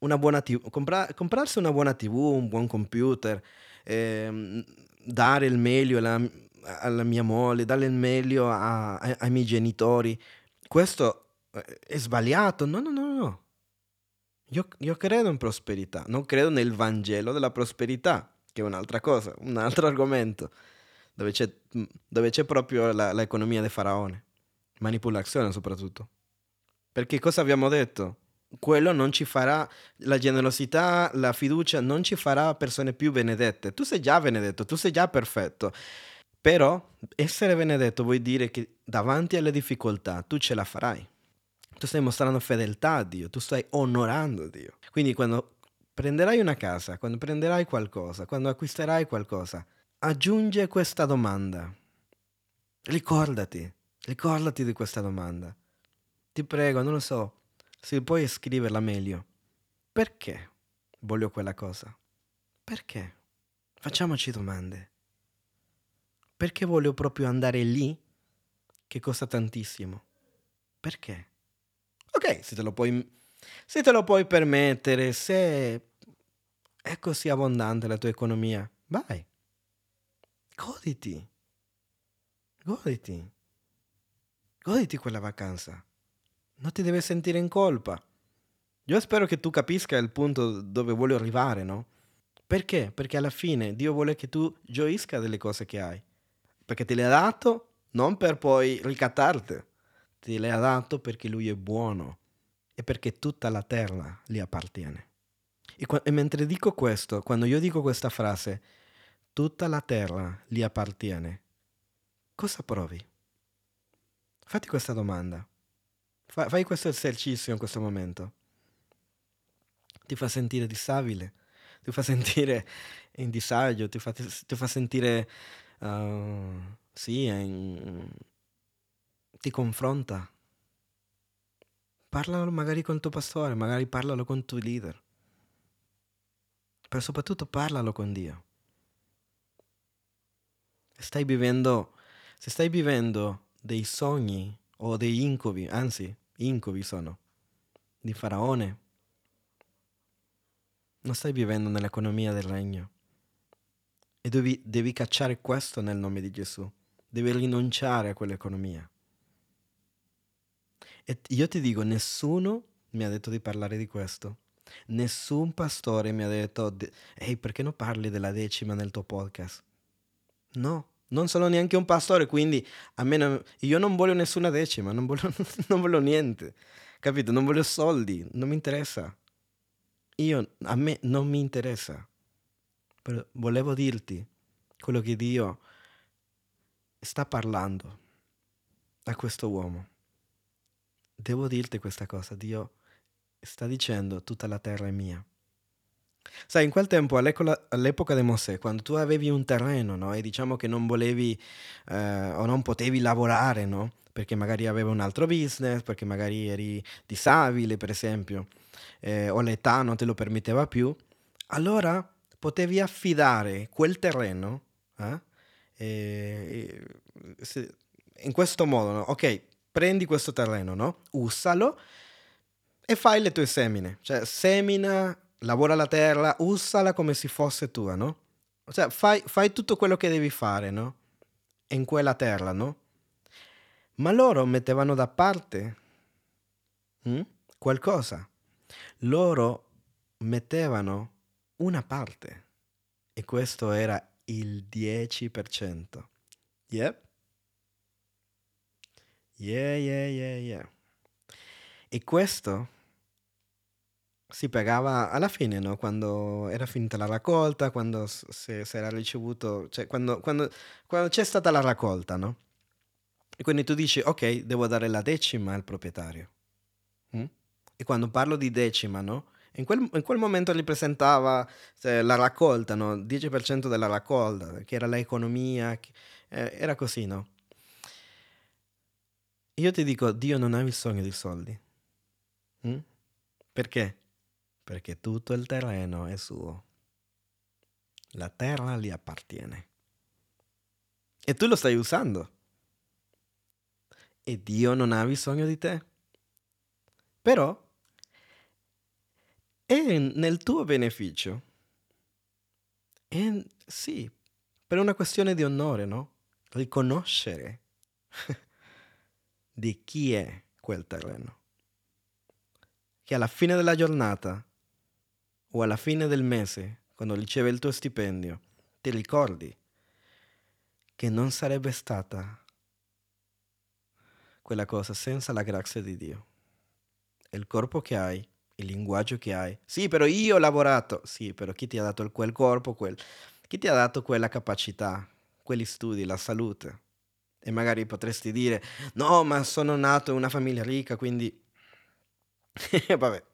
una buona ti vu, compra- comprarsi una buona ti vu, un buon computer, ehm, dare il meglio alla, alla mia moglie, dare il meglio a- a- ai miei genitori. Questo eh, è sbagliato. No, no, no, no. Io, io credo in prosperità, non credo nel Vangelo della prosperità, che è un'altra cosa, un altro argomento, dove c'è, dove c'è proprio la- l'economia del faraone, manipolazione soprattutto. Perché cosa abbiamo detto? Quello non ci farà, la generosità, la fiducia non ci farà persone più benedette. Tu sei già benedetto, tu sei già perfetto. Però essere benedetto vuol dire che davanti alle difficoltà tu ce la farai. Tu stai mostrando fedeltà a Dio, tu stai onorando Dio. Quindi quando prenderai una casa, quando prenderai qualcosa, quando acquisterai qualcosa, aggiunge questa domanda. Ricordati, ricordati di questa domanda. Ti prego, non lo so, se puoi scriverla meglio. Perché voglio quella cosa? Perché? Facciamoci domande. Perché voglio proprio andare lì che costa tantissimo? Perché? Ok, se te lo puoi, se te lo puoi permettere, se è così abbondante la tua economia, vai, goditi, goditi, goditi quella vacanza. Non ti devi sentire in colpa. Io spero che tu capisca il punto dove voglio arrivare, no? Perché? Perché alla fine Dio vuole che tu gioisca delle cose che hai. Perché te le ha dato non per poi ricattarti. Te le ha dato perché Lui è buono e perché tutta la terra gli appartiene. E, qua- e mentre dico questo, quando io dico questa frase, tutta la terra gli appartiene, cosa provi? Fatti questa domanda. Fa- fai questo esercizio in questo momento. Ti fa sentire disabile, ti fa sentire in disagio, ti fa, ti fa sentire, uh, sì, in- ti confronta. Parlalo magari con il tuo pastore, magari parlalo con il tuo leader, però soprattutto parlalo con Dio. Stai vivendo, se stai vivendo dei sogni o dei incubi, anzi, incubi sono, di Faraone, non stai vivendo nell'economia del regno. E devi, devi cacciare questo nel nome di Gesù. Devi rinunciare a quell'economia. E t- io ti dico, nessuno mi ha detto di parlare di questo. Nessun pastore mi ha detto, de- ehi, perché non parli della decima nel tuo podcast? No, non sono neanche un pastore, quindi a me non- io non voglio nessuna decima, non voglio, non voglio niente, capito? Non voglio soldi, non mi interessa. Io, a me non mi interessa, però volevo dirti quello che Dio sta parlando a questo uomo. Devo dirti questa cosa, Dio sta dicendo tutta la terra è mia. Sai, in quel tempo, all'ecola- all'epoca di Mosè, quando tu avevi un terreno, no? E diciamo che non volevi eh, o non potevi lavorare, no? Perché magari avevi un altro business, perché magari eri disabile, per esempio, eh, o l'età non te lo permetteva più, allora potevi affidare quel terreno, eh? E- e- se- in questo modo, no? Ok, prendi questo terreno, no? Usalo e fai le tue semine, cioè semina, lavora la terra, usala come se fosse tua, no? Cioè, fai, fai tutto quello che devi fare, no? In quella terra, no? Ma loro mettevano da parte mm, qualcosa. Loro mettevano una parte. E questo era il dieci per cento. Yep. Yeah, yeah, yeah, yeah. E questo si pagava alla fine, no? Quando era finita la raccolta, quando s- se, se era ricevuto, cioè quando, quando- quando c'è stata la raccolta, no? E quindi tu dici, ok, devo dare la decima al proprietario. mm? E quando parlo di decima, no? In quel, in quel momento rappresentava cioè, la raccolta, no? Il dieci per cento della raccolta, che era l'economia, che- eh, era così, no? Io ti dico, Dio non ha bisogno di soldi. mm? Perché? Perché tutto il terreno è suo. La terra gli appartiene. E tu lo stai usando. E Dio non ha bisogno di te. Però è nel tuo beneficio. E sì, per una questione di onore, no? Riconoscere di chi è quel terreno. Che alla fine della giornata o alla fine del mese, quando ricevi il tuo stipendio, ti ricordi che non sarebbe stata quella cosa senza la grazia di Dio. È il corpo che hai, il linguaggio che hai. Sì, però io ho lavorato. Sì, però chi ti ha dato quel corpo, quel- chi ti ha dato quella capacità, quegli studi, la salute? E magari potresti dire, no, ma sono nato in una famiglia ricca, quindi... Vabbè,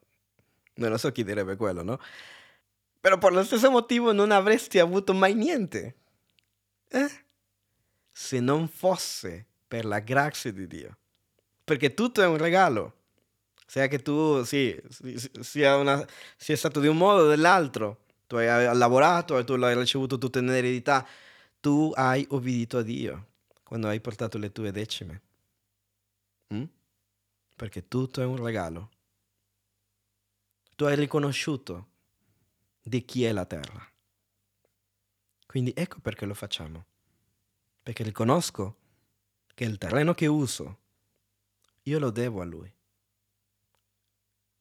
non lo so chi direbbe quello, no? Però per lo stesso motivo non avresti avuto mai niente, eh? Se non fosse per la grazia di Dio. Perché tutto è un regalo. Sia che tu sì, si- si- sia, una- sia stato di un modo o dell'altro, tu hai lavorato, tu l'hai ricevuto tutto in eredità, tu hai obbedito a Dio quando hai portato le tue decime, mm? Perché tutto è un regalo. Tu hai riconosciuto di chi è la terra. Quindi ecco perché lo facciamo, perché riconosco che il terreno che uso io lo devo a Lui.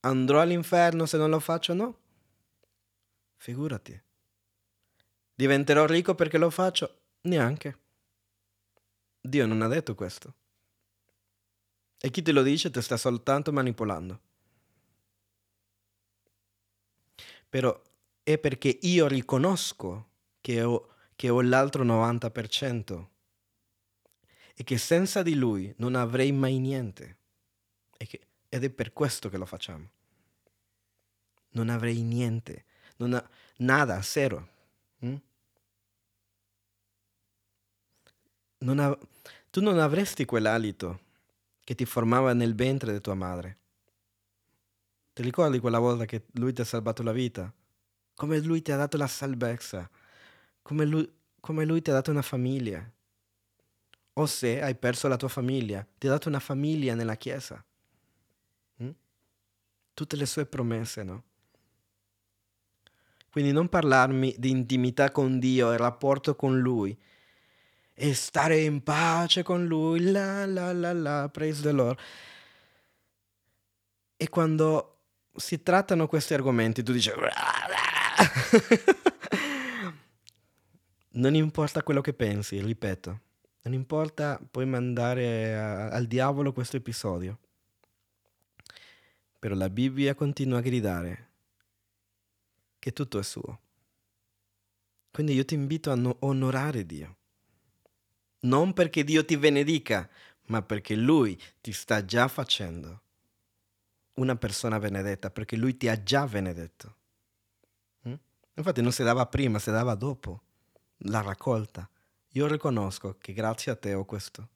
Andrò all'inferno se non lo faccio? No, figurati. Diventerò ricco perché lo faccio? Neanche. Dio non ha detto questo. E chi te lo dice ti sta soltanto manipolando. Però è perché io riconosco che ho, che ho l'altro novanta per cento e che senza di lui non avrei mai niente. E che- ed è per questo che lo facciamo. Non avrei niente. Non ha- nada, zero. mm? Non av- tu non avresti quell'alito che ti formava nel ventre di tua madre. Ti ricordi quella volta che lui ti ha salvato la vita? Come lui ti ha dato la salvezza? Come lui, come lui ti ha dato una famiglia? O se hai perso la tua famiglia, ti ha dato una famiglia nella Chiesa. mm? Tutte le sue promesse, no? Quindi non parlarmi di intimità con Dio e rapporto con Lui e stare in pace con Lui, la la la la, praise the Lord. E quando si trattano questi argomenti, tu dici... Non importa quello che pensi, ripeto. Non importa, puoi mandare a- al diavolo questo episodio. Però la Bibbia continua a gridare che tutto è suo. Quindi io ti invito a no- onorare Dio. Non perché Dio ti benedica, ma perché Lui ti sta già facendo. una persona benedetta, perché lui ti ha già benedetto. Mm? Infatti non si dava prima, si dava dopo la raccolta. Io riconosco che grazie a te ho questo.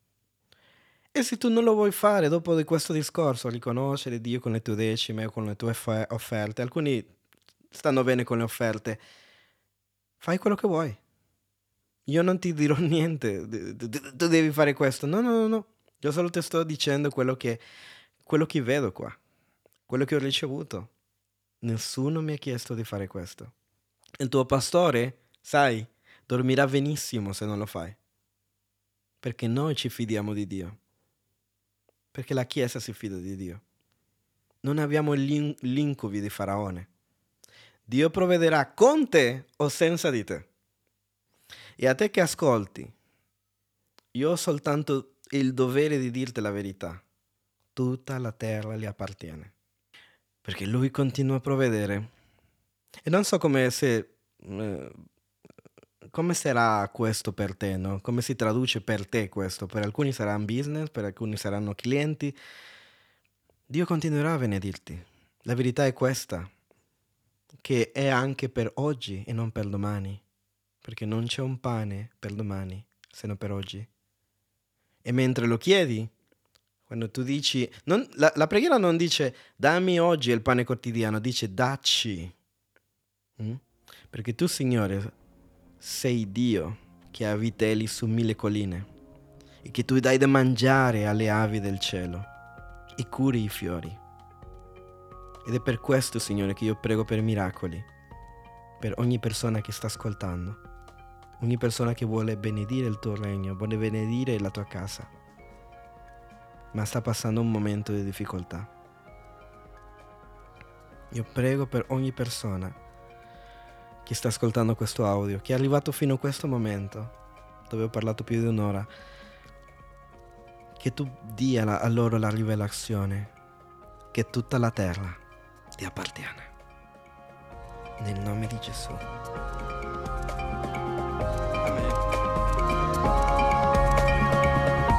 E se tu non lo vuoi fare dopo di questo discorso, riconoscere Dio con le tue decime o con le tue offerte, alcuni stanno bene con le offerte, fai quello che vuoi. Io non ti dirò niente, tu devi fare questo. No, no, no, no. Io solo ti sto dicendo quello che, quello che vedo qua, quello che ho ricevuto. Nessuno mi ha chiesto di fare questo. Il tuo pastore, sai, dormirà benissimo se non lo fai. Perché noi ci fidiamo di Dio. Perché la Chiesa si fida di Dio. Non abbiamo l'incubo di Faraone. Dio provvederà con te o senza di te. E a te che ascolti, io ho soltanto il dovere di dirti la verità. Tutta la terra gli appartiene. Perché Lui continua a provvedere. E non so come se... Eh, come sarà questo per te, no? Come si traduce per te questo? Per alcuni sarà un business, per alcuni saranno clienti. Dio continuerà a benedirti. La verità è questa, che è anche per oggi e non per domani, perché non c'è un pane per domani, se non per oggi. E mentre lo chiedi, quando tu dici... Non, la, la preghiera non dice dammi oggi il pane quotidiano, dice dacci. Mm? Perché tu, Signore... sei Dio che ha vitelli su mille colline e che tu dai da mangiare alle avi del cielo e curi i fiori. Ed è per questo, Signore, che io prego per miracoli, per ogni persona che sta ascoltando, ogni persona che vuole benedire il tuo regno, vuole benedire la tua casa, ma sta passando un momento di difficoltà. Io prego per ogni persona che sta ascoltando questo audio, che è arrivato fino a questo momento, dove ho parlato più di un'ora, che tu dia la, a loro la rivelazione che tutta la terra ti appartiene. Nel nome di Gesù. Amen.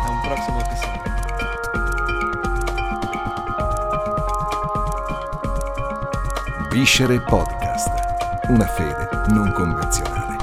A un prossimo episodio. Viscere Podcast. Una fede non convenzionale.